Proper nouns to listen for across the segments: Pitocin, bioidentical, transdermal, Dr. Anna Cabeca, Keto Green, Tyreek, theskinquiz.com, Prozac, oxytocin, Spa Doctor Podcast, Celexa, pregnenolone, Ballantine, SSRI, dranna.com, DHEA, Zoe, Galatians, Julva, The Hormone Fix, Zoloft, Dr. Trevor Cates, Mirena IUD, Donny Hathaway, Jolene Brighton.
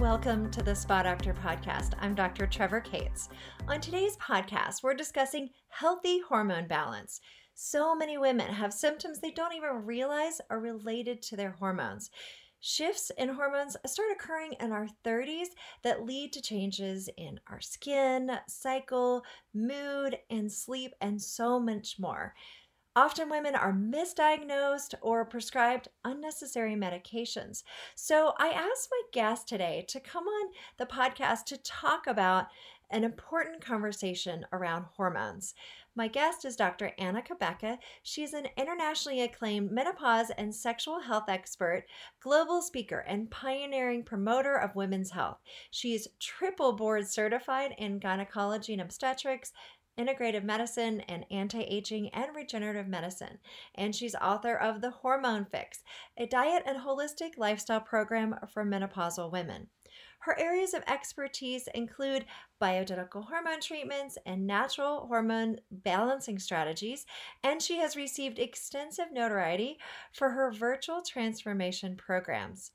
Welcome to the Spa Doctor Podcast. I'm Dr. Trevor Cates. On today's podcast, we're discussing healthy hormone balance. So many women have symptoms they don't even realize are related to their hormones. Shifts in hormones start occurring in our 30s that lead to changes in our skin, cycle, mood, and sleep, and so much more. Often women are misdiagnosed or prescribed unnecessary medications. So I asked my guest today to come on the podcast to talk about an important conversation around hormones. My guest is Dr. Anna Cabeca. She's an internationally acclaimed menopause and sexual health expert, global speaker, and pioneering promoter of women's health. She's triple board certified in gynecology and obstetrics, integrative medicine, and anti-aging and regenerative medicine. And she's author of The Hormone Fix, a diet and holistic lifestyle program for menopausal women. Her areas of expertise include bioidentical hormone treatments and natural hormone balancing strategies, and she has received extensive notoriety for her virtual transformation programs.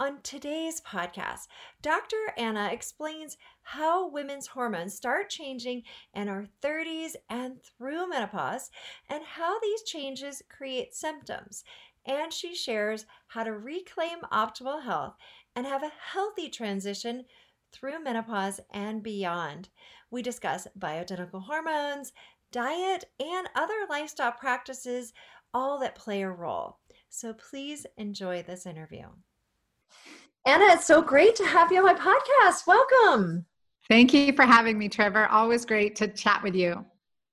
On today's podcast, Dr. Anna explains how women's hormones start changing in our 30s and through menopause, and how these changes create symptoms. And she shares how to reclaim optimal health and have a healthy transition through menopause and beyond. We discuss bioidentical hormones, diet, and other lifestyle practices, all that play a role. So please enjoy this interview. Anna, it's so great to have you on my podcast. Welcome. Thank you for having me, Trevor. Always great to chat with you.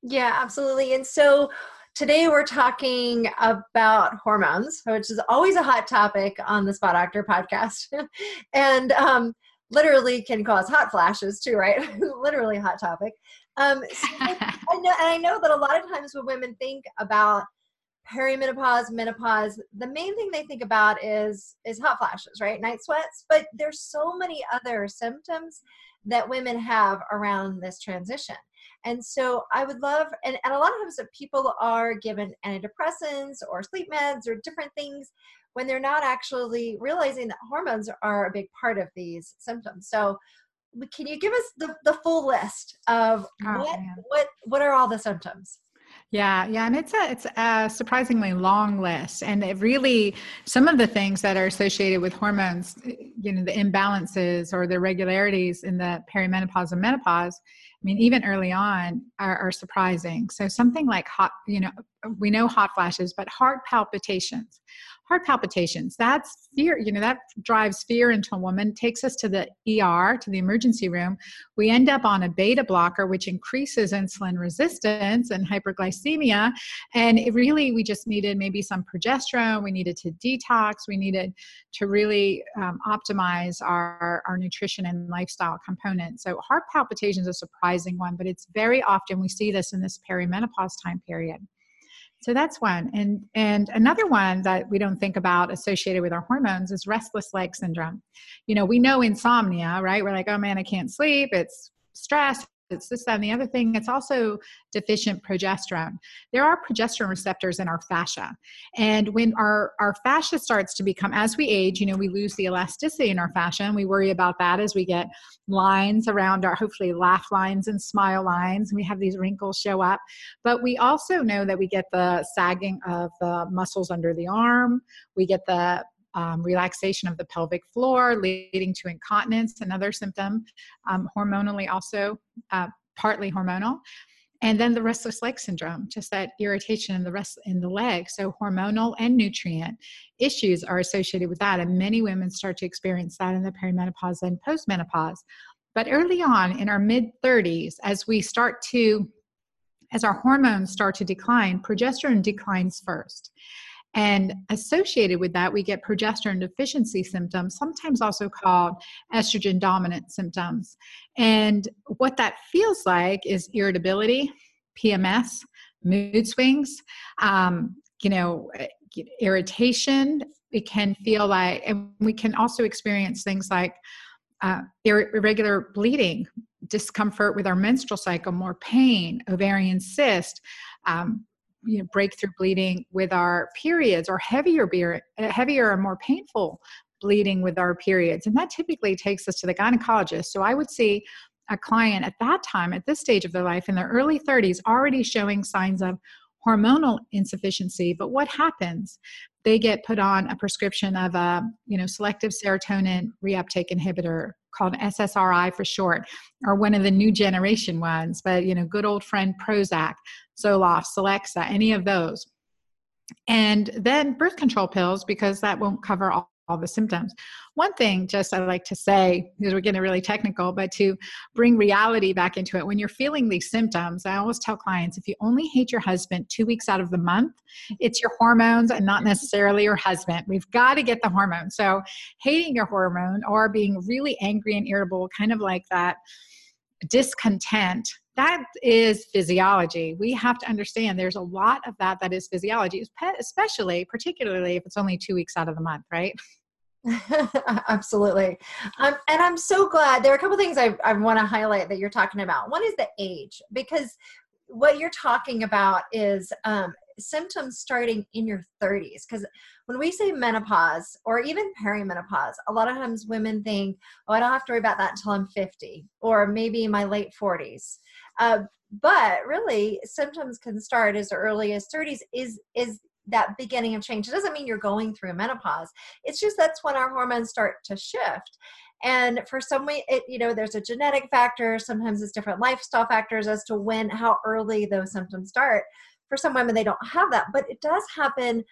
Yeah, absolutely. And so today we're talking about hormones, which is always a hot topic on the Spa Doctor Podcast, and literally can cause hot flashes too, right? Literally hot topic. So I know that a lot of times when women think about perimenopause, menopause, the main thing they think about is hot flashes, right? Night sweats. But there's so many other symptoms that women have around this transition. And so I would love, and a lot of times people are given antidepressants or sleep meds or different things when they're not actually realizing that hormones are a big part of these symptoms. So can you give us the full list of what are all the symptoms? Yeah. And it's a surprisingly long list. And it really, some of the things that are associated with hormones, you know, the imbalances or the irregularities in the perimenopause and menopause, I mean, even early on are surprising. So something like hot flashes, but heart palpitations, that's fear, you know, that drives fear into a woman, takes us to the ER, to the emergency room. We end up on a beta blocker, which increases insulin resistance and hyperglycemia. And it really, we just needed maybe some progesterone. We needed to detox. We needed to really optimize our nutrition and lifestyle components. So heart palpitations is a surprising one, but it's very often we see this in this perimenopause time period. So that's one. And another one that we don't think about associated with our hormones is restless leg syndrome. You know, we know insomnia, right? We're like, oh man, I can't sleep. It's stress. It's this, that, and the other thing. It's also deficient progesterone. There are progesterone receptors in our fascia. And when our fascia starts to become, as we age, you know, we lose the elasticity in our fascia, and we worry about that as we get lines around our, hopefully laugh lines and smile lines, and we have these wrinkles show up. But we also know that we get the sagging of the muscles under the arm. We get the relaxation of the pelvic floor, leading to incontinence, another symptom, hormonally also, partly hormonal. And then the restless leg syndrome, just that irritation in the rest in the leg. So hormonal and nutrient issues are associated with that. And many women start to experience that in the perimenopause and postmenopause. But early on in our mid-30s, as our hormones start to decline, progesterone declines first. And associated with that, we get progesterone deficiency symptoms, sometimes also called estrogen dominant symptoms. And what that feels like is irritability, PMS, mood swings, irritation. It can feel like, and we can also experience things like irregular bleeding, discomfort with our menstrual cycle, more pain, ovarian cyst, breakthrough bleeding with our periods, or heavier and more painful bleeding with our periods. And that typically takes us to the gynecologist. So I would see a client at that time, at this stage of their life, in their early 30s, already showing signs of hormonal insufficiency. But what happens? They get put on a prescription of a selective serotonin reuptake inhibitor called SSRI for short, or one of the new generation ones, but good old friend Prozac, Zoloft, Celexa, any of those. And then birth control pills, because that won't cover all the symptoms. One thing just I like to say, because we're getting really technical, but to bring reality back into it, when you're feeling these symptoms, I always tell clients, if you only hate your husband 2 weeks out of the month, it's your hormones and not necessarily your husband. We've got to get the hormone. So hating your hormone or being really angry and irritable, kind of like that discontent, that is physiology. We have to understand there's a lot of that is physiology, particularly if it's only 2 weeks out of the month, right? Absolutely. And I'm so glad. There are a couple of things I want to highlight that you're talking about. One is the age, because what you're talking about is symptoms starting in your 30s. Because when we say menopause or even perimenopause, a lot of times women think, oh, I don't have to worry about that until I'm 50 or maybe in my late 40s. But really, symptoms can start as early as 30s is that beginning of change. It doesn't mean you're going through menopause. It's just that's when our hormones start to shift. And for some way, there's a genetic factor. Sometimes it's different lifestyle factors as to how early those symptoms start. For some women, they don't have that, but it does happen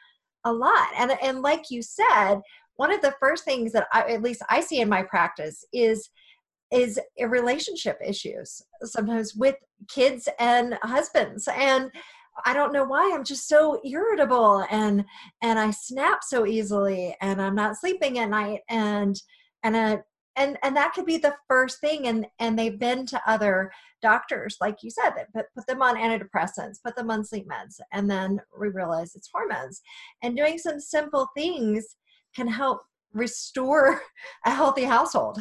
a lot. And like you said, one of the first things that at least I see in my practice is relationship issues, sometimes with kids and husbands. And I don't know why I'm just so irritable and I snap so easily and I'm not sleeping at night and that could be the first thing. And they've been to other doctors, like you said, that put them on antidepressants, put them on sleep meds, and then we realize it's hormones. And doing some simple things can help restore a healthy household.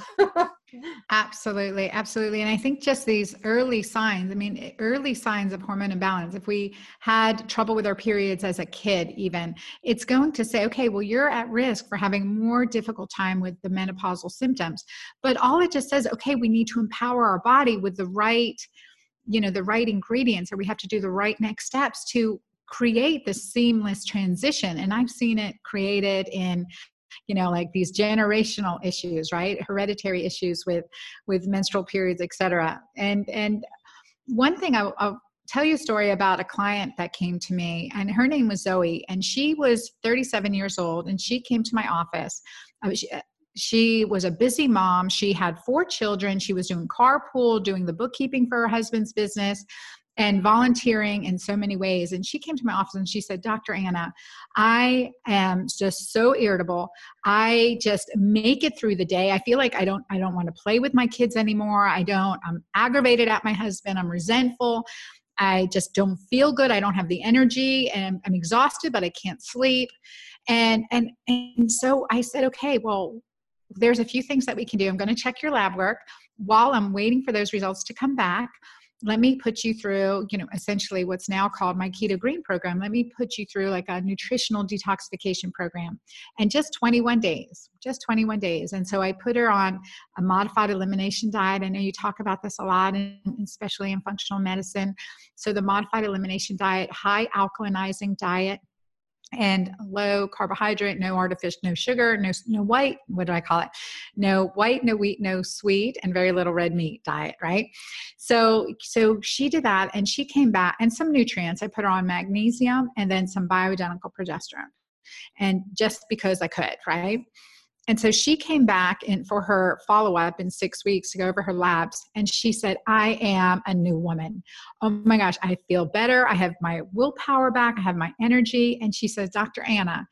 Absolutely. Absolutely. And I think just these early signs of hormone imbalance, if we had trouble with our periods as a kid, even, it's going to say, okay, well, you're at risk for having more difficult time with the menopausal symptoms. But all it just says, okay, we need to empower our body with the right ingredients, or we have to do the right next steps to create this seamless transition. And I've seen it created in like these generational issues, right? Hereditary issues with menstrual periods, et cetera. And one thing, I'll tell you a story about a client that came to me, and her name was Zoe, and she was 37 years old, and she came to my office. She was a busy mom. She had 4 children. She was doing carpool, doing the bookkeeping for her husband's business, and volunteering in so many ways. And she came to my office and she said, Dr. Anna, I am just so irritable. I just make it through the day. I feel like I don't want to play with my kids anymore. I'm aggravated at my husband. I'm resentful. I just don't feel good. I don't have the energy, and I'm exhausted, but I can't sleep. And so I said, okay, well, there's a few things that we can do. I'm going to check your lab work while I'm waiting for those results to come back. Let me put you through, essentially what's now called my Keto Green program. Let me put you through like a nutritional detoxification program, and just 21 days. And so I put her on a modified elimination diet. I know you talk about this a lot, and especially in functional medicine. So the modified elimination diet, high alkalinizing diet, and low carbohydrate, no artificial, no sugar, no white, what do I call it? No white, no wheat, no sweet, and very little red meat diet, right? So she did that, and she came back, and some nutrients. I put her on magnesium and then some bioidentical progesterone, and just because I could, right? And so she came back in for her follow-up in 6 weeks to go over her labs. And she said, I am a new woman. Oh my gosh, I feel better. I have my willpower back. I have my energy. And she says, Dr. Anna,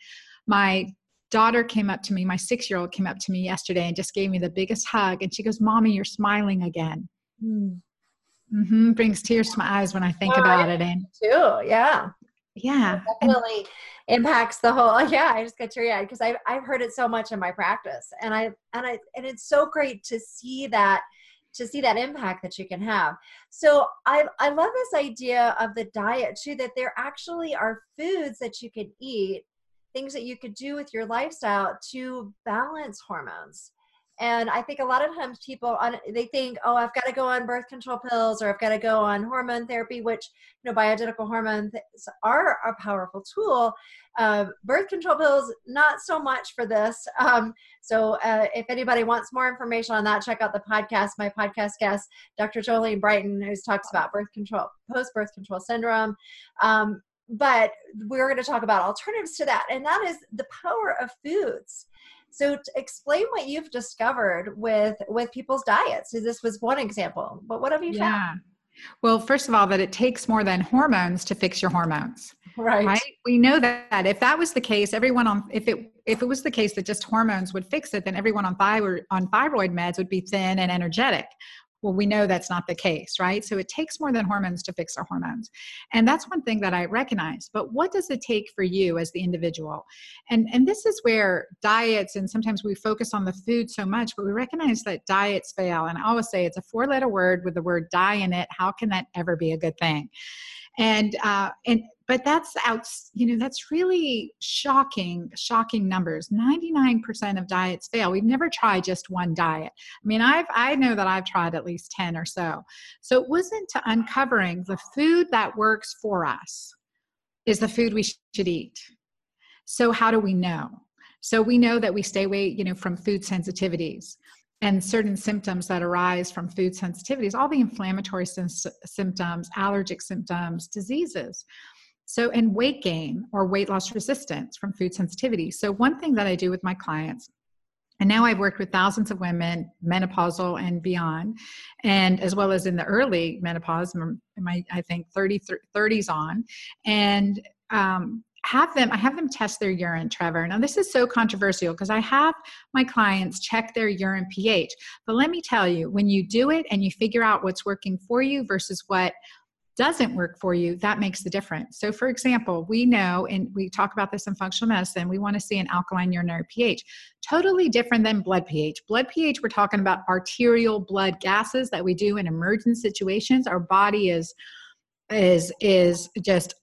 my daughter came up to me, my 6-year-old came up to me yesterday and just gave me the biggest hug. And she goes, Mommy, you're smiling again. Mm-hmm. Brings tears to my eyes when I think about it. And too, yeah. Yeah. It definitely impacts the whole, yeah, I just got teary-eyed because I've heard it so much in my practice, and it's so great to see that to see that impact that you can have. So I love this idea of the diet too, that there actually are foods that you can eat, things that you could do with your lifestyle to balance hormones. And I think a lot of times people, they think, oh, I've got to go on birth control pills, or I've got to go on hormone therapy, which, you know, bioidentical hormones are a powerful tool. Birth control pills, not so much for this. So if anybody wants more information on that, check out the podcast. My podcast guest, Dr. Jolene Brighton, who talks about birth control, post-birth control syndrome. But we're going to talk about alternatives to that. And that is the power of foods. So explain what you've discovered with people's diets. So this was one example, but what have you found? Well, first of all, that it takes more than hormones to fix your hormones. Right? We know that if that was the case, everyone on, if it was the case that just hormones would fix it, then everyone on thyroid meds would be thin and energetic. Well, we know that's not the case, right? So it takes more than hormones to fix our hormones. And that's one thing that I recognize. But what does it take for you as the individual? And this is where diets, and sometimes we focus on the food so much, but we recognize that diets fail. And I always say it's a 4-letter word with the word die in it. How can that ever be a good thing? But that's that's really shocking numbers. 99% of diets fail. We've never tried just one diet. I mean, I know that I've tried at least 10 or so. So it wasn't to uncovering the food that works for us is the food we should eat. So how do we know? So we know that we stay away, from food sensitivities and certain symptoms that arise from food sensitivities, all the inflammatory symptoms, allergic symptoms, diseases. So, and weight gain or weight loss resistance from food sensitivity. So one thing that I do with my clients, and now I've worked with thousands of women, menopausal and beyond, and as well as in the early menopause, I think 30s on, and I have them test their urine, Trevor. Now, this is so controversial because I have my clients check their urine pH. But let me tell you, when you do it and you figure out what's working for you versus what doesn't work for you, that makes the difference. So for example, we know, and we talk about this in functional medicine, we want to see an alkaline urinary pH, totally different than blood pH. Blood pH, we're talking about arterial blood gases that we do in emergent situations. Our body is just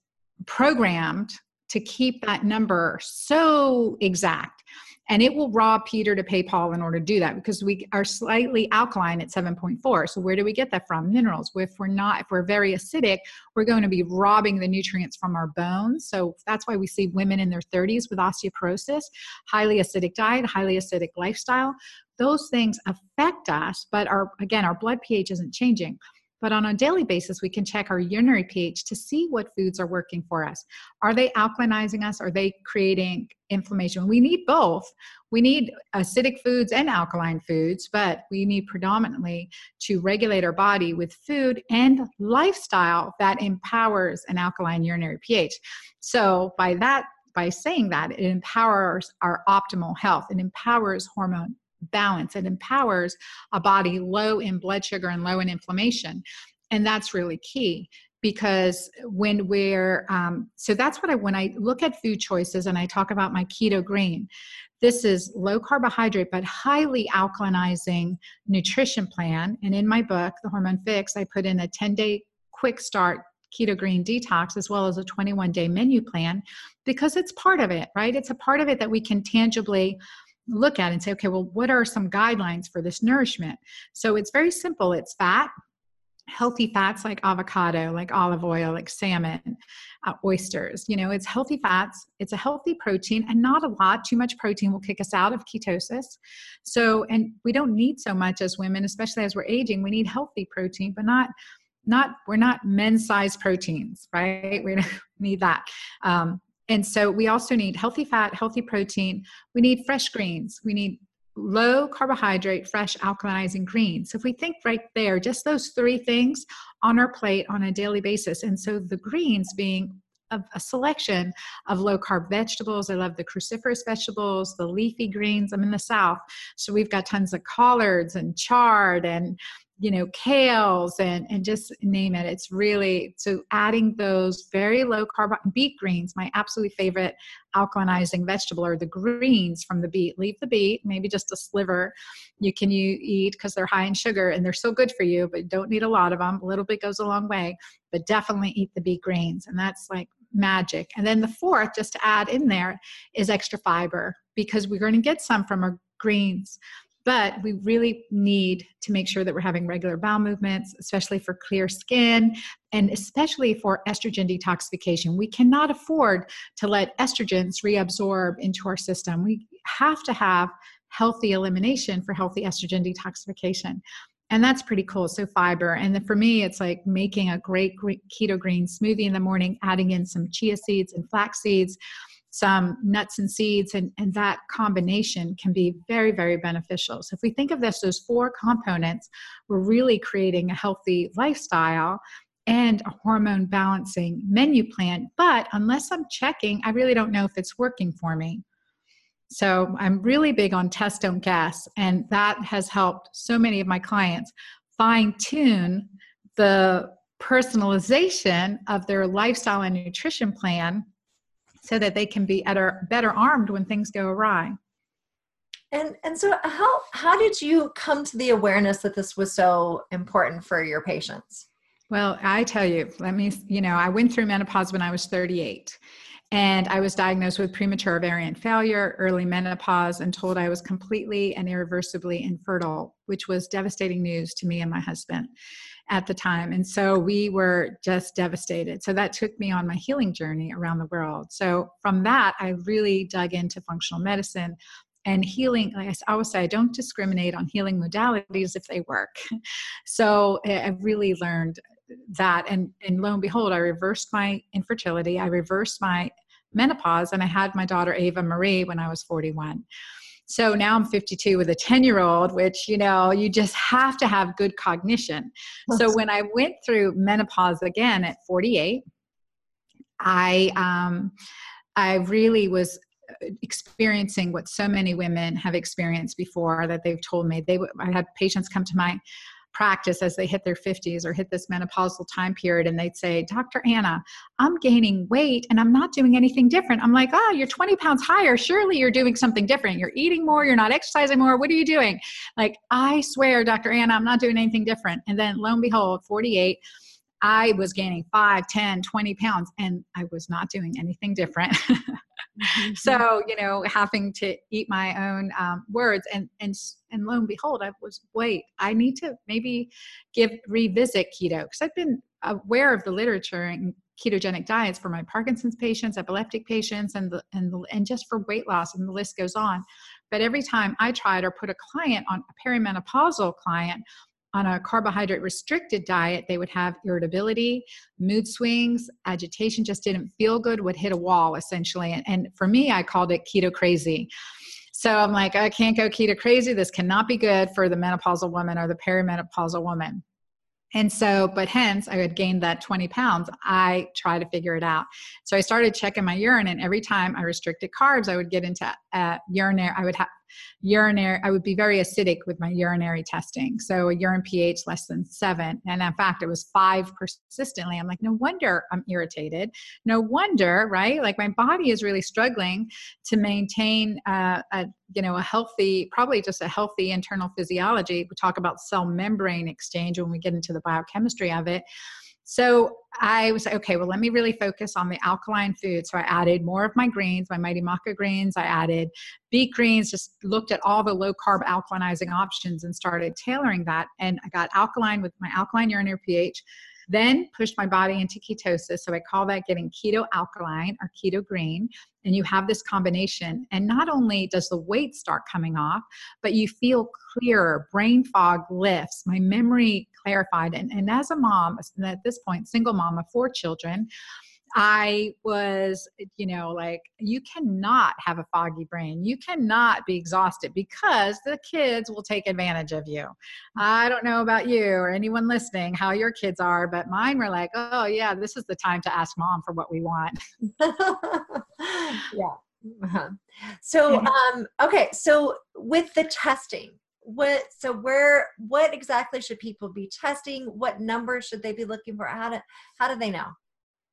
programmed to keep that number so exact. And it will rob Peter to pay Paul in order to do that because we are slightly alkaline at 7.4. So where do we get that from? Minerals. If we're very acidic, we're going to be robbing the nutrients from our bones. So that's why we see women in their 30s with osteoporosis, highly acidic diet, highly acidic lifestyle. Those things affect us, but our blood pH isn't changing. But on a daily basis, we can check our urinary pH to see what foods are working for us. Are they alkalinizing us? Are they creating inflammation? We need both. We need acidic foods and alkaline foods, but we need predominantly to regulate our body with food and lifestyle that empowers an alkaline urinary pH. So by saying that, it empowers our optimal health. It empowers hormone balance. It empowers a body low in blood sugar and low in inflammation. And that's really key because when we're, so that's what when I look at food choices and I talk about my Keto Green, this is low carbohydrate, but highly alkalinizing nutrition plan. And in my book, The Hormone Fix, I put in a 10-day quick start Keto Green detox, as well as a 21-day menu plan, because it's part of it, right? It's a part of it that we can tangibly look at and say, okay, well, what are some guidelines for this nourishment? So it's very simple. It's fat, healthy fats like avocado, like olive oil, like salmon, oysters, it's healthy fats. It's a healthy protein and not a lot. Too much protein will kick us out of ketosis. So, and we don't need so much as women, especially as we're aging, we need healthy protein, but we're not men's size proteins, right? We don't need that. And so we also need healthy fat, healthy protein. We need fresh greens. We need low carbohydrate, fresh alkalinizing greens. So if we think right there, just those three things on our plate on a daily basis. And so the greens being a selection of low carb vegetables. I love the cruciferous vegetables, the leafy greens. I'm in the South. So we've got tons of collards and chard and you know, kales and just name it. It's really, so adding those very low carb beet greens, my absolutely favorite alkalinizing vegetable are the greens from the beet. Leave the beet, maybe just a sliver you eat because they're high in sugar and they're so good for you, but don't need a lot of them. A little bit goes a long way, but definitely eat the beet greens. And that's like magic. And then the fourth, just to add in there, is extra fiber, because we're going to get some from our greens. But we really need to make sure that we're having regular bowel movements, especially for clear skin and especially for estrogen detoxification. We cannot afford to let estrogens reabsorb into our system. We have to have healthy elimination for healthy estrogen detoxification. And that's pretty cool. So fiber. And then for me, it's like making a great keto green smoothie in the morning, adding in some chia seeds and flax seeds, some nuts and seeds, and that combination can be very, very beneficial. So if we think of this, those four components, we're really creating a healthy lifestyle and a hormone balancing menu plan. But unless I'm checking, I really don't know if it's working for me. So I'm really big on test, don't guess. And that has helped so many of my clients fine tune the personalization of their lifestyle and nutrition plan, so that they can be better armed when things go awry. And so how did you come to the awareness that this was so important for your patients? Well, I tell you, I went through menopause when I was 38, and I was diagnosed with premature ovarian failure, early menopause, and told I was completely and irreversibly infertile, which was devastating news to me and my husband at the time. And so we were just devastated. So that took me on my healing journey around the world. So from that, I really dug into functional medicine and healing. Like I always say, I don't discriminate on healing modalities if they work. So I really learned that. And lo and behold, I reversed my infertility. I reversed my menopause, and I had my daughter, Ava Marie, when I was 41. So now I'm 52 with a 10-year-old, which, you just have to have good cognition. So when I went through menopause again at 48, I really was experiencing what so many women have experienced before that they've told me. I had patients come to my practice as they hit their 50s or hit this menopausal time period, and they'd say, Dr. Anna, I'm gaining weight and I'm not doing anything different. I'm like, oh, you're 20 pounds higher. Surely you're doing something different. You're eating more. You're not exercising more. What are you doing? Like, I swear, Dr. Anna, I'm not doing anything different. And then lo and behold, 48, I was gaining 5, 10, 20 pounds, and I was not doing anything different. So, having to eat my own words, and lo and behold, I was, wait, I need to maybe revisit keto, because I've been aware of the literature and ketogenic diets for my Parkinson's patients, epileptic patients, and just for weight loss, and the list goes on. But every time I tried or put a perimenopausal client on a carbohydrate restricted diet, they would have irritability, mood swings, agitation, just didn't feel good, would hit a wall essentially. And for me, I called it keto crazy. So I'm like, I can't go keto crazy. This cannot be good for the menopausal woman or the perimenopausal woman. And so, but hence I had gained that 20 pounds. I try to figure it out. So I started checking my urine, and every time I restricted carbs, I would get into I would be very acidic with my urinary testing. So a urine pH less than 7. And in fact, it was 5 persistently. I'm like, no wonder I'm irritated. No wonder, right? Like, my body is really struggling to maintain a healthy internal physiology. We talk about cell membrane exchange when we get into the biochemistry of it. So I was like, okay, well, let me really focus on the alkaline food. So I added more of my greens, my mighty maca greens. I added beet greens, just looked at all the low-carb alkalinizing options and started tailoring that. And I got alkaline with my alkaline urinary pH, then pushed my body into ketosis. So I call that getting keto alkaline or keto green. And you have this combination. And not only does the weight start coming off, but you feel clearer, brain fog lifts, my memory clarified. And as a mom, at this point, single mom of 4 children, I was, like, you cannot have a foggy brain. You cannot be exhausted because the kids will take advantage of you. I don't know about you or anyone listening how your kids are, but mine were like, oh yeah, this is the time to ask mom for what we want. Yeah. So, okay. So with the testing, what exactly should people be testing? What numbers should they be looking for? How do they know?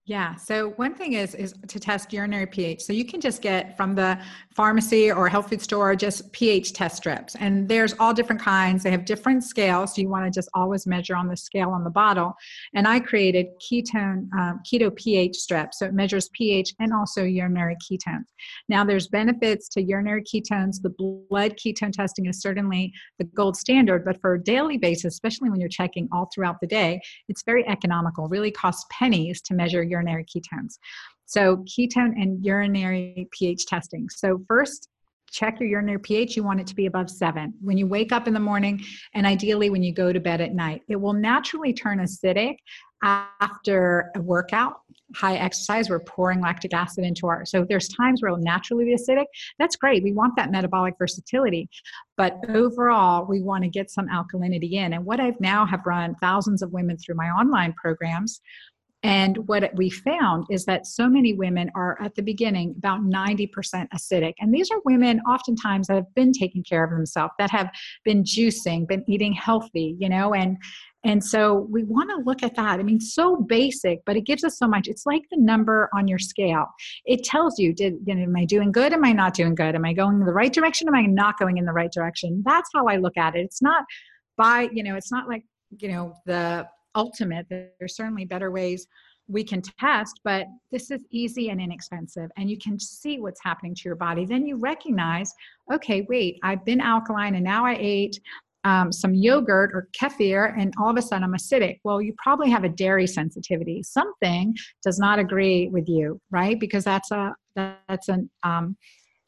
Yeah. So one thing is to test urinary pH. So you can just get from the pharmacy or health food store, just pH test strips. And there's all different kinds. They have different scales. So you want to just always measure on the scale on the bottle. And I created keto pH strips. So it measures pH and also urinary ketones. Now there's benefits to urinary ketones. The blood ketone testing is certainly the gold standard, but for a daily basis, especially when you're checking all throughout the day, it's very economical, really costs pennies to measure urinary ketones. So ketone and urinary pH testing. So first, check your urinary pH. You want it to be above 7 when you wake up in the morning, and ideally when you go to bed at night. It will naturally turn acidic after a workout, high exercise. We're pouring lactic acid into our, so there's times where it'll naturally be acidic. That's great. We want that metabolic versatility, but overall we want to get some alkalinity in. And what I've now have run thousands of women through my online programs, and what we found is that so many women are at the beginning about 90% acidic. And these are women oftentimes that have been taking care of themselves, that have been juicing, been eating healthy, you know, and so we want to look at that. I mean, so basic, but it gives us so much. It's like the number on your scale. It tells you, am I doing good? Am I not doing good? Am I going in the right direction? Am I not going in the right direction? That's how I look at it. It's not by, it's not like, the ultimate. There's certainly better ways we can test, but this is easy and inexpensive, and you can see what's happening to your body. Then you recognize, okay, wait, I've been alkaline and now I ate some yogurt or kefir, and all of a sudden I'm acidic. Well, you probably have a dairy sensitivity. Something does not agree with you, right? Because that's an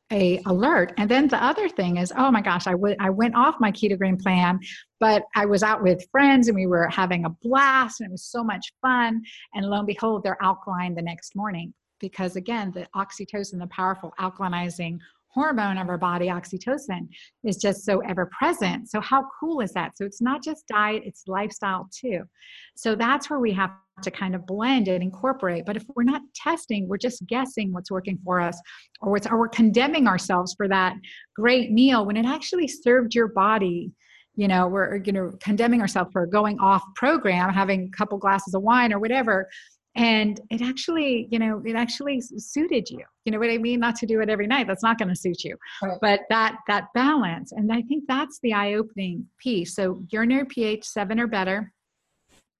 alert. And then the other thing is, oh my gosh, I went off my Keto Green plan, but I was out with friends and we were having a blast and it was so much fun. And lo and behold, they're alkaline the next morning, because again, the oxytocin, the powerful alkalinizing hormone of our body, oxytocin, is just so ever present. So how cool is that? So it's not just diet, it's lifestyle too. So that's where we have to kind of blend and incorporate. But if we're not testing, we're just guessing what's working for us, or we're condemning ourselves for that great meal when it actually served your body. We're condemning ourselves for going off program, having a couple glasses of wine or whatever, and it actually, it actually suited you. You know what I mean? Not to do it every night. That's not going to suit you. Right. But that balance, and I think that's the eye-opening piece. So urinary pH 7 or better.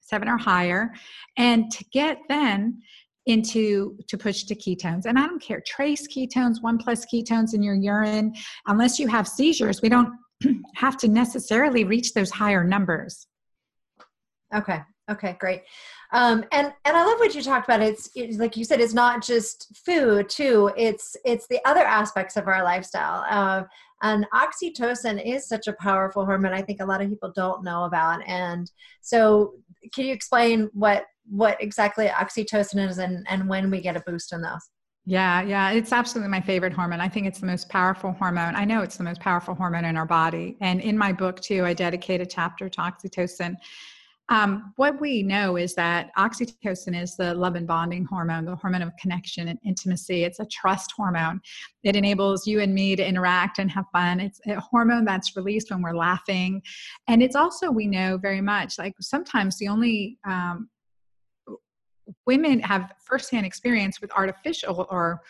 7 or higher, and to get then to push to ketones. And I don't care, trace ketones, 1+ ketones in your urine, unless you have seizures, we don't have to necessarily reach those higher numbers. Okay, great. And I love what you talked about. It's like you said, it's not just food too. It's the other aspects of our lifestyle. And oxytocin is such a powerful hormone. I think a lot of people don't know about. And so can you explain what exactly oxytocin is and when we get a boost in those? Yeah. It's absolutely my favorite hormone. I think it's the most powerful hormone. I know it's the most powerful hormone in our body. And in my book too, I dedicate a chapter to oxytocin. What we know is that oxytocin is the love and bonding hormone, the hormone of connection and intimacy. It's a trust hormone. It enables you and me to interact and have fun. It's a hormone that's released when we're laughing. And it's also, we know very much, like sometimes the only women have firsthand experience with artificial or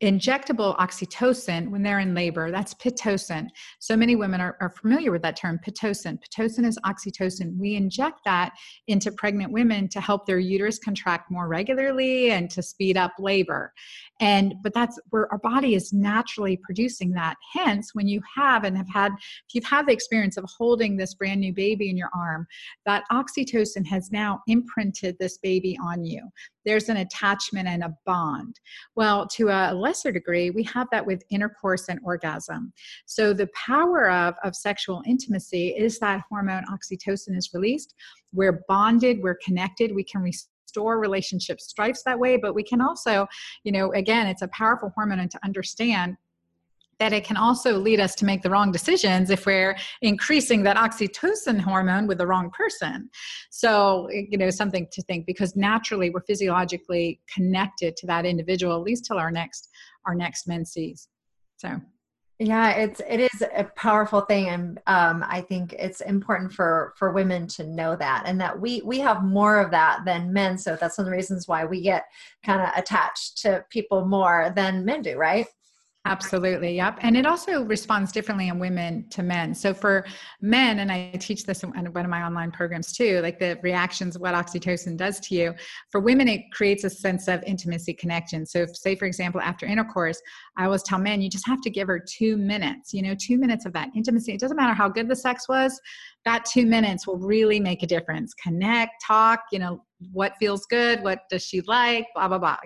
injectable oxytocin when they're in labor. That's Pitocin. So many women are familiar with that term, Pitocin. Pitocin is oxytocin. We inject that into pregnant women to help their uterus contract more regularly and to speed up labor. But that's where our body is naturally producing that. Hence, when you if you've had the experience of holding this brand new baby in your arm, that oxytocin has now imprinted this baby on you. There's an attachment and a bond. Well, to a lesser degree, we have that with intercourse and orgasm. So the power of sexual intimacy is that hormone oxytocin is released. We're bonded, we're connected, we can restore relationship strifes that way, but we can also, again, it's a powerful hormone, and to understand that it can also lead us to make the wrong decisions if we're increasing that oxytocin hormone with the wrong person. So, something to think, because naturally we're physiologically connected to that individual, at least till our next menses. So Yeah, it is a powerful thing. And I think it's important for women to know that, and that we have more of that than men. So that's one of the reasons why we get kind of attached to people more than men do, right? Absolutely. Yep. And it also responds differently in women to men. So for men, and I teach this in one of my online programs too, like the reactions of what oxytocin does to you. For women, it creates a sense of intimacy, connection. So if, say, for example, after intercourse, I always tell men, you just have to give her 2 minutes, 2 minutes of that intimacy. It doesn't matter how good the sex was. That 2 minutes will really make a difference. Connect, talk, what feels good, what does she like, blah, blah, blah,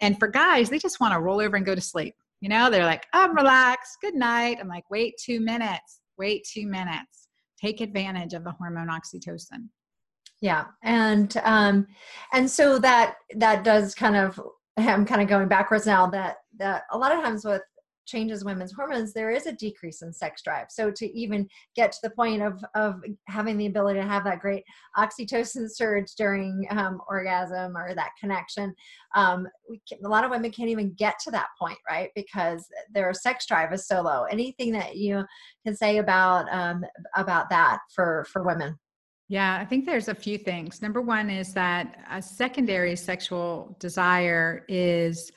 And for guys, they just want to roll over and go to sleep. They're like, I'm relaxed. Good night. I'm like, wait 2 minutes, Take advantage of the hormone oxytocin. Yeah. And so that does kind of, I'm kind of going backwards now, that a lot of times with changes women's hormones, there is a decrease in sex drive. So to even get to the point of having the ability to have that great oxytocin surge during orgasm or that connection, a lot of women can't even get to that point, right? Because their sex drive is so low. Anything that you can say about that for women? Yeah, I think there's a few things. Number one is that a secondary sexual desire is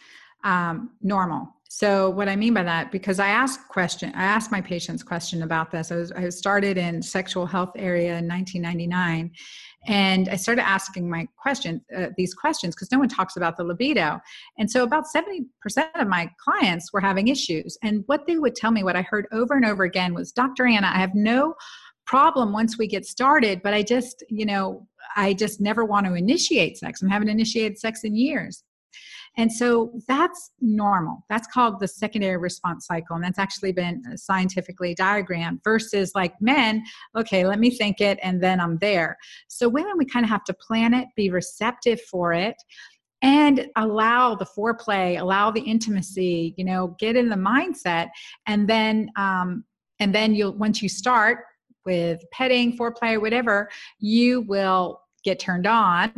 normal. So what I mean by that, because I asked my patients question about this. I started in sexual health area in 1999, and I started asking these questions because no one talks about the libido. And so about 70% of my clients were having issues. And what they would tell me, what I heard over and over again was, Dr. Anna, I have no problem once we get started, but I just never want to initiate sex. I haven't initiated sex in years. And so that's normal. That's called the secondary response cycle. And that's actually been scientifically diagrammed versus like men, okay, let me think it and then I'm there. So women, we kind of have to plan it, be receptive for it, and allow the foreplay, allow the intimacy, get in the mindset. And then once you start with petting, foreplay, whatever, you will get turned on.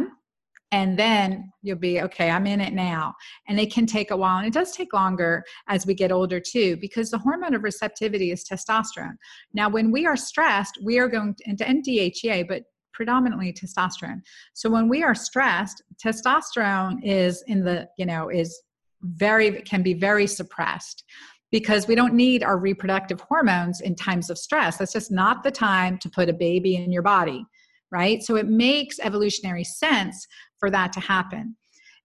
And then you'll be, okay, I'm in it now. And it can take a while. And it does take longer as we get older too, because the hormone of receptivity is testosterone. Now, when we are stressed, we are going into DHEA, but predominantly testosterone. So when we are stressed, testosterone is can be very suppressed, because we don't need our reproductive hormones in times of stress. That's just not the time to put a baby in your body, right? So it makes evolutionary sense for that to happen.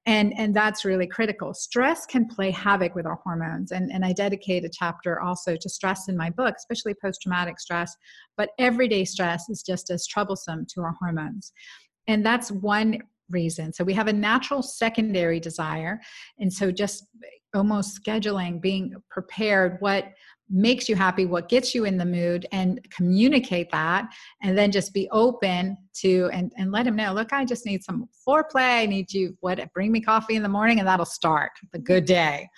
And that's really critical. Stress can play havoc with our hormones. And I dedicate a chapter also to stress in my book, especially post-traumatic stress. But everyday stress is just as troublesome to our hormones. And that's one reason. So we have a natural secondary desire. And so just almost scheduling, being prepared, what makes you happy, what gets you in the mood, and communicate that, and then just be open to, and let him know, look, I just need some foreplay. I need you, bring me coffee in the morning, and that'll start the good day.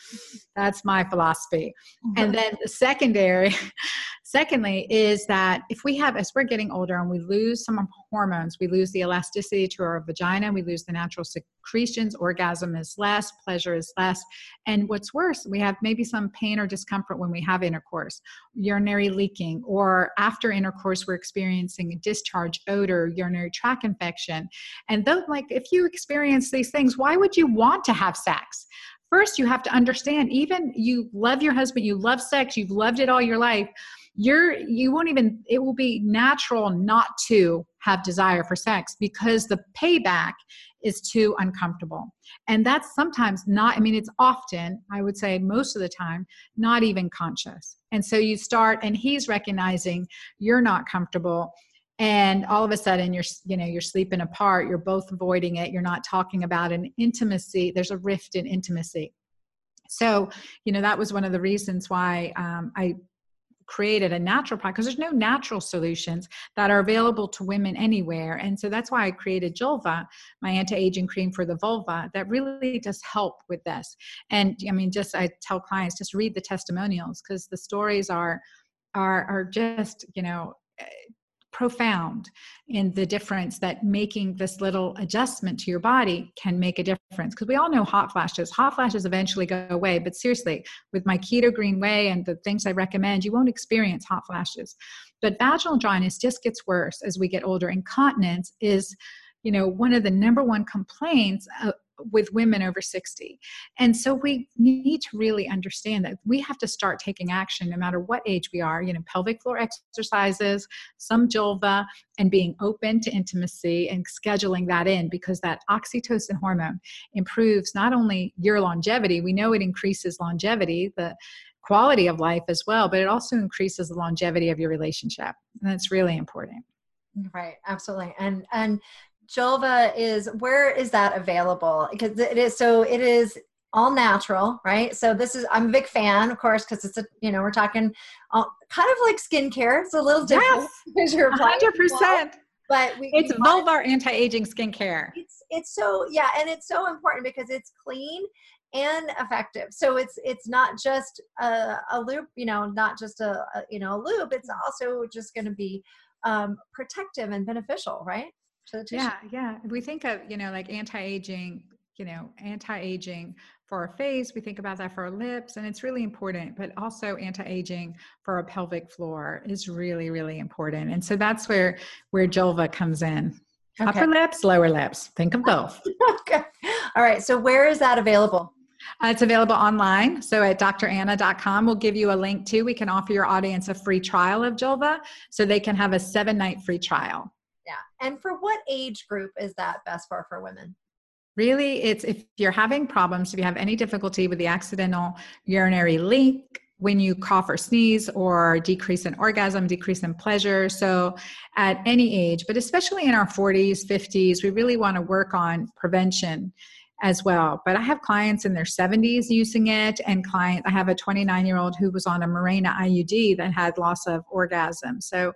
That's my philosophy. And then the secondly is that if we have, as we're getting older and we lose some hormones, we lose the elasticity to our vagina, we lose the natural secretions, orgasm is less, pleasure is less. And what's worse, we have maybe some pain or discomfort when we have intercourse, urinary leaking, or after intercourse, we're experiencing a discharge, odor, urinary tract infection. And though, like, if you experience these things, why would you want to have sex? First, you have to understand, even you love your husband, you love sex, you've loved it all your life. It will be natural not to have desire for sex, because the payback is too uncomfortable. And that's sometimes it's often, I would say most of the time, not even conscious. And so you start, and he's recognizing you're not comfortable. And all of a sudden you're sleeping apart, you're both avoiding it. You're not talking about an intimacy. There's a rift in intimacy. So, that was one of the reasons why, I created a natural product, because there's no natural solutions that are available to women anywhere. And so that's why I created Julva, my anti-aging cream for the vulva, that really does help with this. And I tell clients, just read the testimonials, because the stories are just, profound in the difference that making this little adjustment to your body can make a difference. Because we all know hot flashes eventually go away. But seriously, with my Keto Green Way and the things I recommend, you won't experience hot flashes. But vaginal dryness just gets worse as we get older. Incontinence is, you know, one of the number one complaints with women over 60. And so we need to really understand that we have to start taking action no matter what age we are, you know, pelvic floor exercises, some Julva, and being open to intimacy and scheduling that in, because that oxytocin hormone improves not only your longevity, we know it increases longevity, the quality of life as well, but it also increases the longevity of your relationship. And that's really important. Right. Absolutely. And Julva is, where is that available? Because it is all natural, right? So this is, I'm a big fan, of course, because it's a, you know, we're talking kind of like skincare. It's a little different. Yes, 100%. But it's vulvar anti-aging skincare. It's so, yeah. And it's so important because it's clean and effective. So it's not just a loop, you know, not just a loop. It's also just going to be protective and beneficial, right? Yeah. Yeah. We think of, you know, like anti-aging for our face. We think about that for our lips, and it's really important, but also anti-aging for our pelvic floor is really, really important. And so that's where Julva comes in. Okay. Upper lips, lower lips. Think of both. Okay. All right. So where is that available? It's available online. So at dranna.com, we'll give you a link too. We can offer your audience a free trial of Julva, so they can have a 7-night free trial. Yeah. And for what age group is that best for women? Really, it's if you're having problems, if you have any difficulty with the accidental urinary leak, when you cough or sneeze, or decrease in orgasm, decrease in pleasure. So at any age, but especially in our 40s, 50s, we really want to work on prevention as well. But I have clients in their 70s using it, and I have a 29-year-old who was on a Mirena IUD that had loss of orgasm. So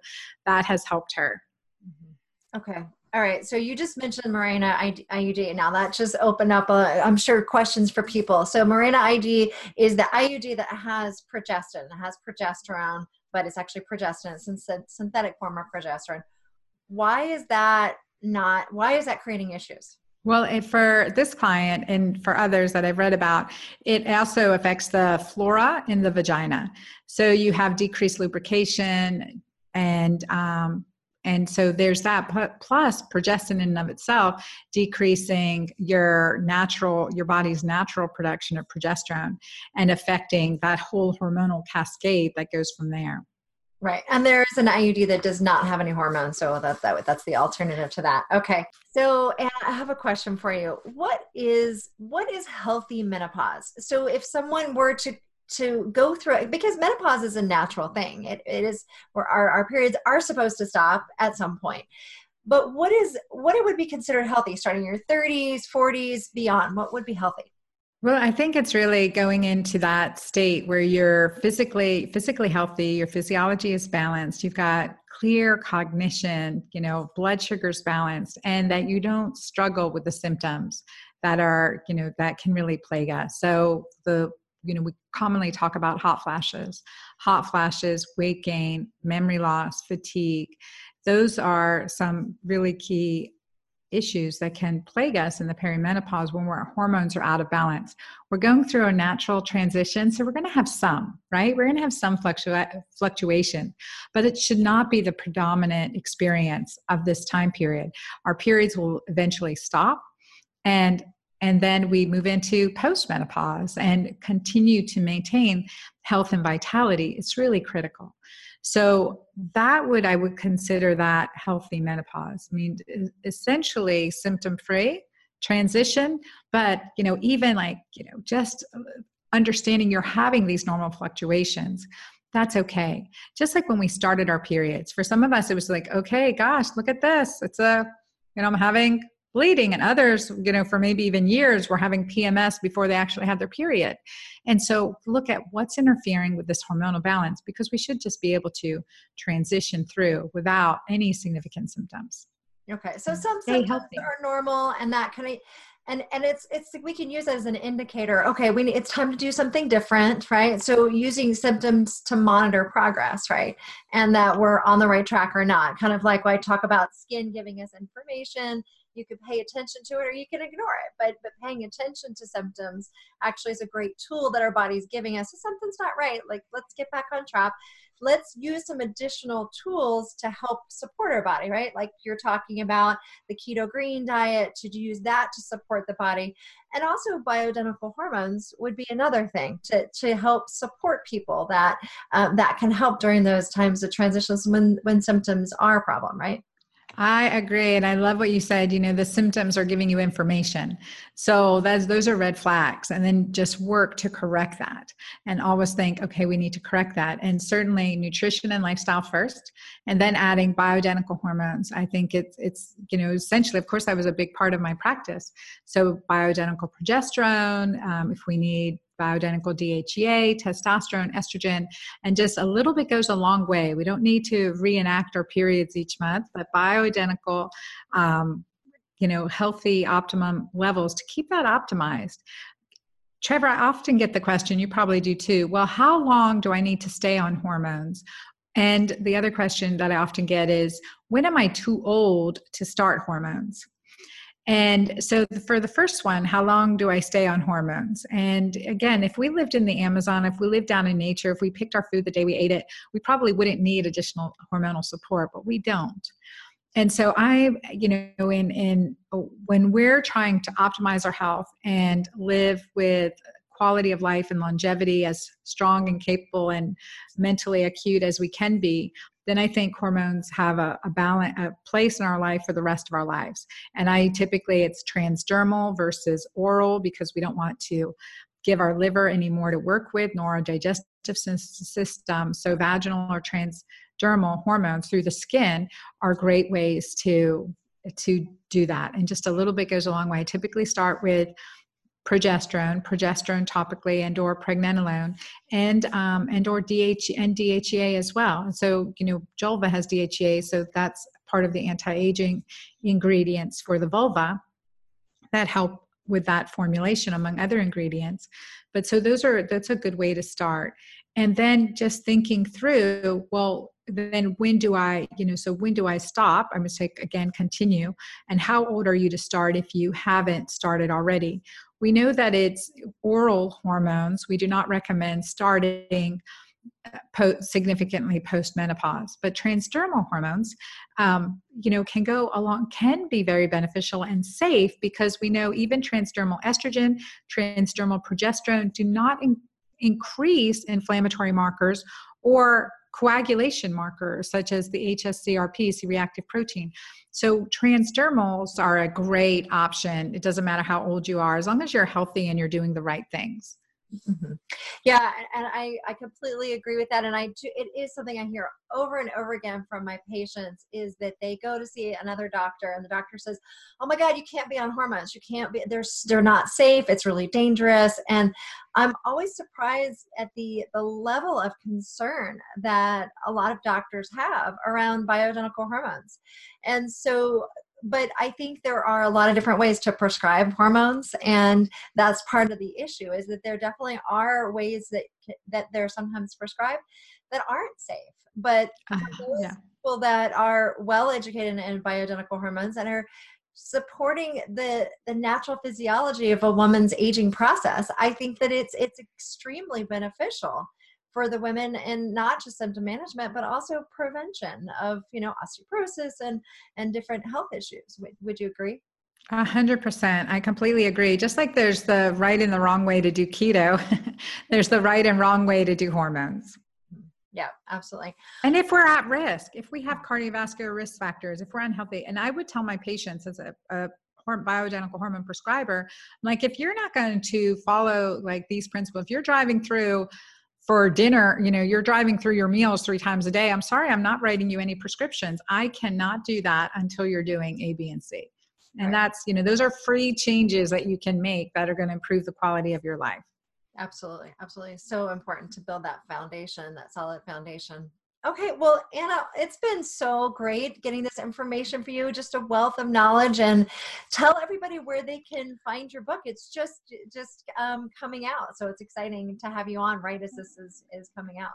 that has helped her. Okay. All right. So you just mentioned Mirena IUD. Now that just opened up, I'm sure, questions for people. So Mirena IUD is the IUD that has progestin. It has progesterone, but it's actually progestin. It's a synthetic form of progesterone. Why is that creating issues? Well, for this client and for others that I've read about, it also affects the flora in the vagina. So you have decreased lubrication and so there's that, plus progestin in and of itself, decreasing your body's natural production of progesterone and affecting that whole hormonal cascade that goes from there. Right. And there is an IUD that does not have any hormones. So that's the alternative to that. Okay. So Anna, I have a question for you. What is healthy menopause? So if someone were to go through it, because menopause is a natural thing. It is where our periods are supposed to stop at some point. But what would be considered healthy, starting your 30s, 40s, beyond? What would be healthy? Well, I think it's really going into that state where you're physically healthy, your physiology is balanced, you've got clear cognition, you know, blood sugar's balanced, and that you don't struggle with the symptoms that are, you know, that can really plague us. So we commonly talk about hot flashes, weight gain, memory loss, fatigue. Those are some really key issues that can plague us in the perimenopause when our hormones are out of balance. We're going through a natural transition, so we're going to have some, right? We're going to have some fluctuation, but it should not be the predominant experience of this time period. Our periods will eventually stop, and then we move into postmenopause and continue to maintain health and vitality. It's really critical. So I would consider that healthy menopause. I mean, essentially symptom-free transition, but, you know, even like, you know, just understanding you're having these normal fluctuations. That's okay. Just like when we started our periods, for some of us, it was like, okay, gosh, look at this. It's I'm having bleeding, and others, you know, for maybe even years, were having PMS before they actually had their period. And so look at what's interfering with this hormonal balance, because we should just be able to transition through without any significant symptoms. Okay. So some symptoms are normal, and that can And it's we can use that as an indicator. Okay, it's time to do something different, right? So using symptoms to monitor progress, right? And that we're on the right track or not. Kind of like when I talk about skin giving us information, you can pay attention to it or you can ignore it. But paying attention to symptoms actually is a great tool that our body's giving us. So something's not right. Like, let's get back on track. Let's use some additional tools to help support our body, right? Like you're talking about the Keto Green diet, to use that to support the body. And also bioidentical hormones would be another thing to help support people that can help during those times of transitions when symptoms are a problem, right? I agree. And I love what you said, the symptoms are giving you information. So those are red flags, and then just work to correct that and always think, okay, we need to correct that. And certainly nutrition and lifestyle first, and then adding bioidentical hormones. I think it's essentially, of course, that was a big part of my practice. So bioidentical progesterone, if we need bioidentical DHEA, testosterone, estrogen, and just a little bit goes a long way. We don't need to reenact our periods each month, but bioidentical, healthy optimum levels to keep that optimized. Trevor, I often get the question, you probably do too, well, how long do I need to stay on hormones? And the other question that I often get is, when am I too old to start hormones? And so for the first one, how long do I stay on hormones? And again, if we lived in the Amazon, if we lived down in nature, if we picked our food the day we ate it, we probably wouldn't need additional hormonal support, but we don't. And so when we're trying to optimize our health and live with quality of life and longevity as strong and capable and mentally acute as we can be, then I think hormones have a place in our life for the rest of our lives. And typically it's transdermal versus oral, because we don't want to give our liver any more to work with, nor our digestive system. So vaginal or transdermal hormones through the skin are great ways to do that. And just a little bit goes a long way. I typically start with progesterone topically, and or pregnenolone, and or DHEA as well. And so, Julva has DHEA, so that's part of the anti-aging ingredients for the vulva that help with that formulation, among other ingredients. But so that's a good way to start. And then just thinking through, well, then when do I stop? I'm going to say again, continue. And how old are you to start if you haven't started already? We know that it's oral hormones. We do not recommend starting significantly post-menopause, but transdermal hormones, can be very beneficial and safe, because we know even transdermal estrogen, transdermal progesterone do not increase inflammatory markers or coagulation markers such as the hsCRP, C-reactive protein. So transdermals are a great option. It doesn't matter how old you are, as long as you're healthy and you're doing the right things. Mm-hmm. Yeah, and I completely agree with that. And it is something I hear over and over again from my patients, is that they go to see another doctor and the doctor says, oh my God, you can't be on hormones. You can't be, they're not safe. It's really dangerous. And I'm always surprised at the level of concern that a lot of doctors have around bioidentical hormones. And so, but I think there are a lot of different ways to prescribe hormones, and that's part of the issue, is that there definitely are ways that they're sometimes prescribed that aren't safe. But those people that are well-educated in bioidentical hormones and are supporting the natural physiology of a woman's aging process, I think that it's extremely beneficial for the women, and not just symptom management, but also prevention of, osteoporosis and different health issues. Would you agree? 100%. I completely agree. Just like there's the right and the wrong way to do keto, there's the right and wrong way to do hormones. Yeah, absolutely. And if we're at risk, if we have cardiovascular risk factors, if we're unhealthy, and I would tell my patients as a bioidentical hormone prescriber, like, if you're not going to follow like these principles, if you're driving through for dinner, you're driving through your meals 3 times a day. I'm sorry, I'm not writing you any prescriptions. I cannot do that until you're doing A, B, and C. And right. That's, those are free changes that you can make that are going to improve the quality of your life. Absolutely. Absolutely. So important to build that foundation, that solid foundation. Okay. Well, Anna, it's been so great getting this information for you, just a wealth of knowledge, and tell everybody where they can find your book. It's just coming out. So it's exciting to have you on right as this is coming out.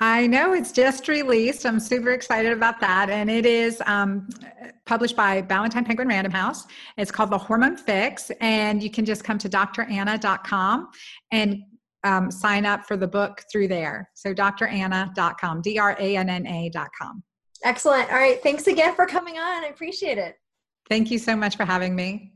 I know, it's just released. I'm super excited about that. And it is published by Ballantine Penguin Random House. It's called The Hormone Fix. And you can just come to dranna.com and sign up for the book through there. So dranna.com, dranna.com. Excellent. All right. Thanks again for coming on. I appreciate it. Thank you so much for having me.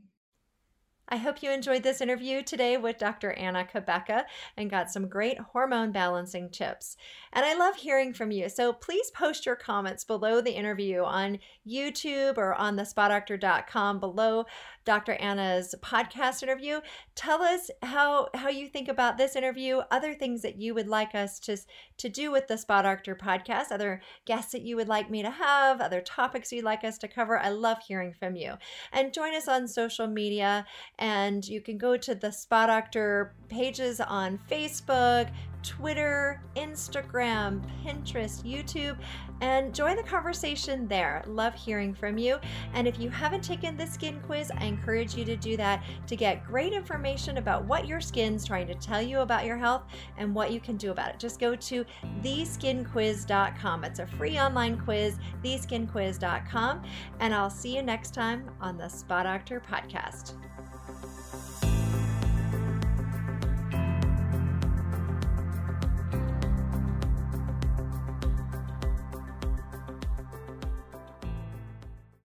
I hope you enjoyed this interview today with Dr. Anna Cabeca and got some great hormone balancing tips. And I love hearing from you. So please post your comments below the interview on YouTube or on thespadoctor.com below Dr. Anna's podcast interview. Tell us how you think about this interview, other things that you would like us to do with the Spa Doctor podcast, other guests that you would like me to have, other topics you'd like us to cover. I love hearing from you. And join us on social media. And you can go to the Spa Doctor pages on Facebook, Twitter, Instagram, Pinterest, YouTube, and join the conversation there. Love hearing from you. And if you haven't taken the skin quiz, I encourage you to do that to get great information about what your skin's trying to tell you about your health and what you can do about it. Just go to theskinquiz.com. It's a free online quiz, theskinquiz.com. And I'll see you next time on the Spa Doctor Podcast.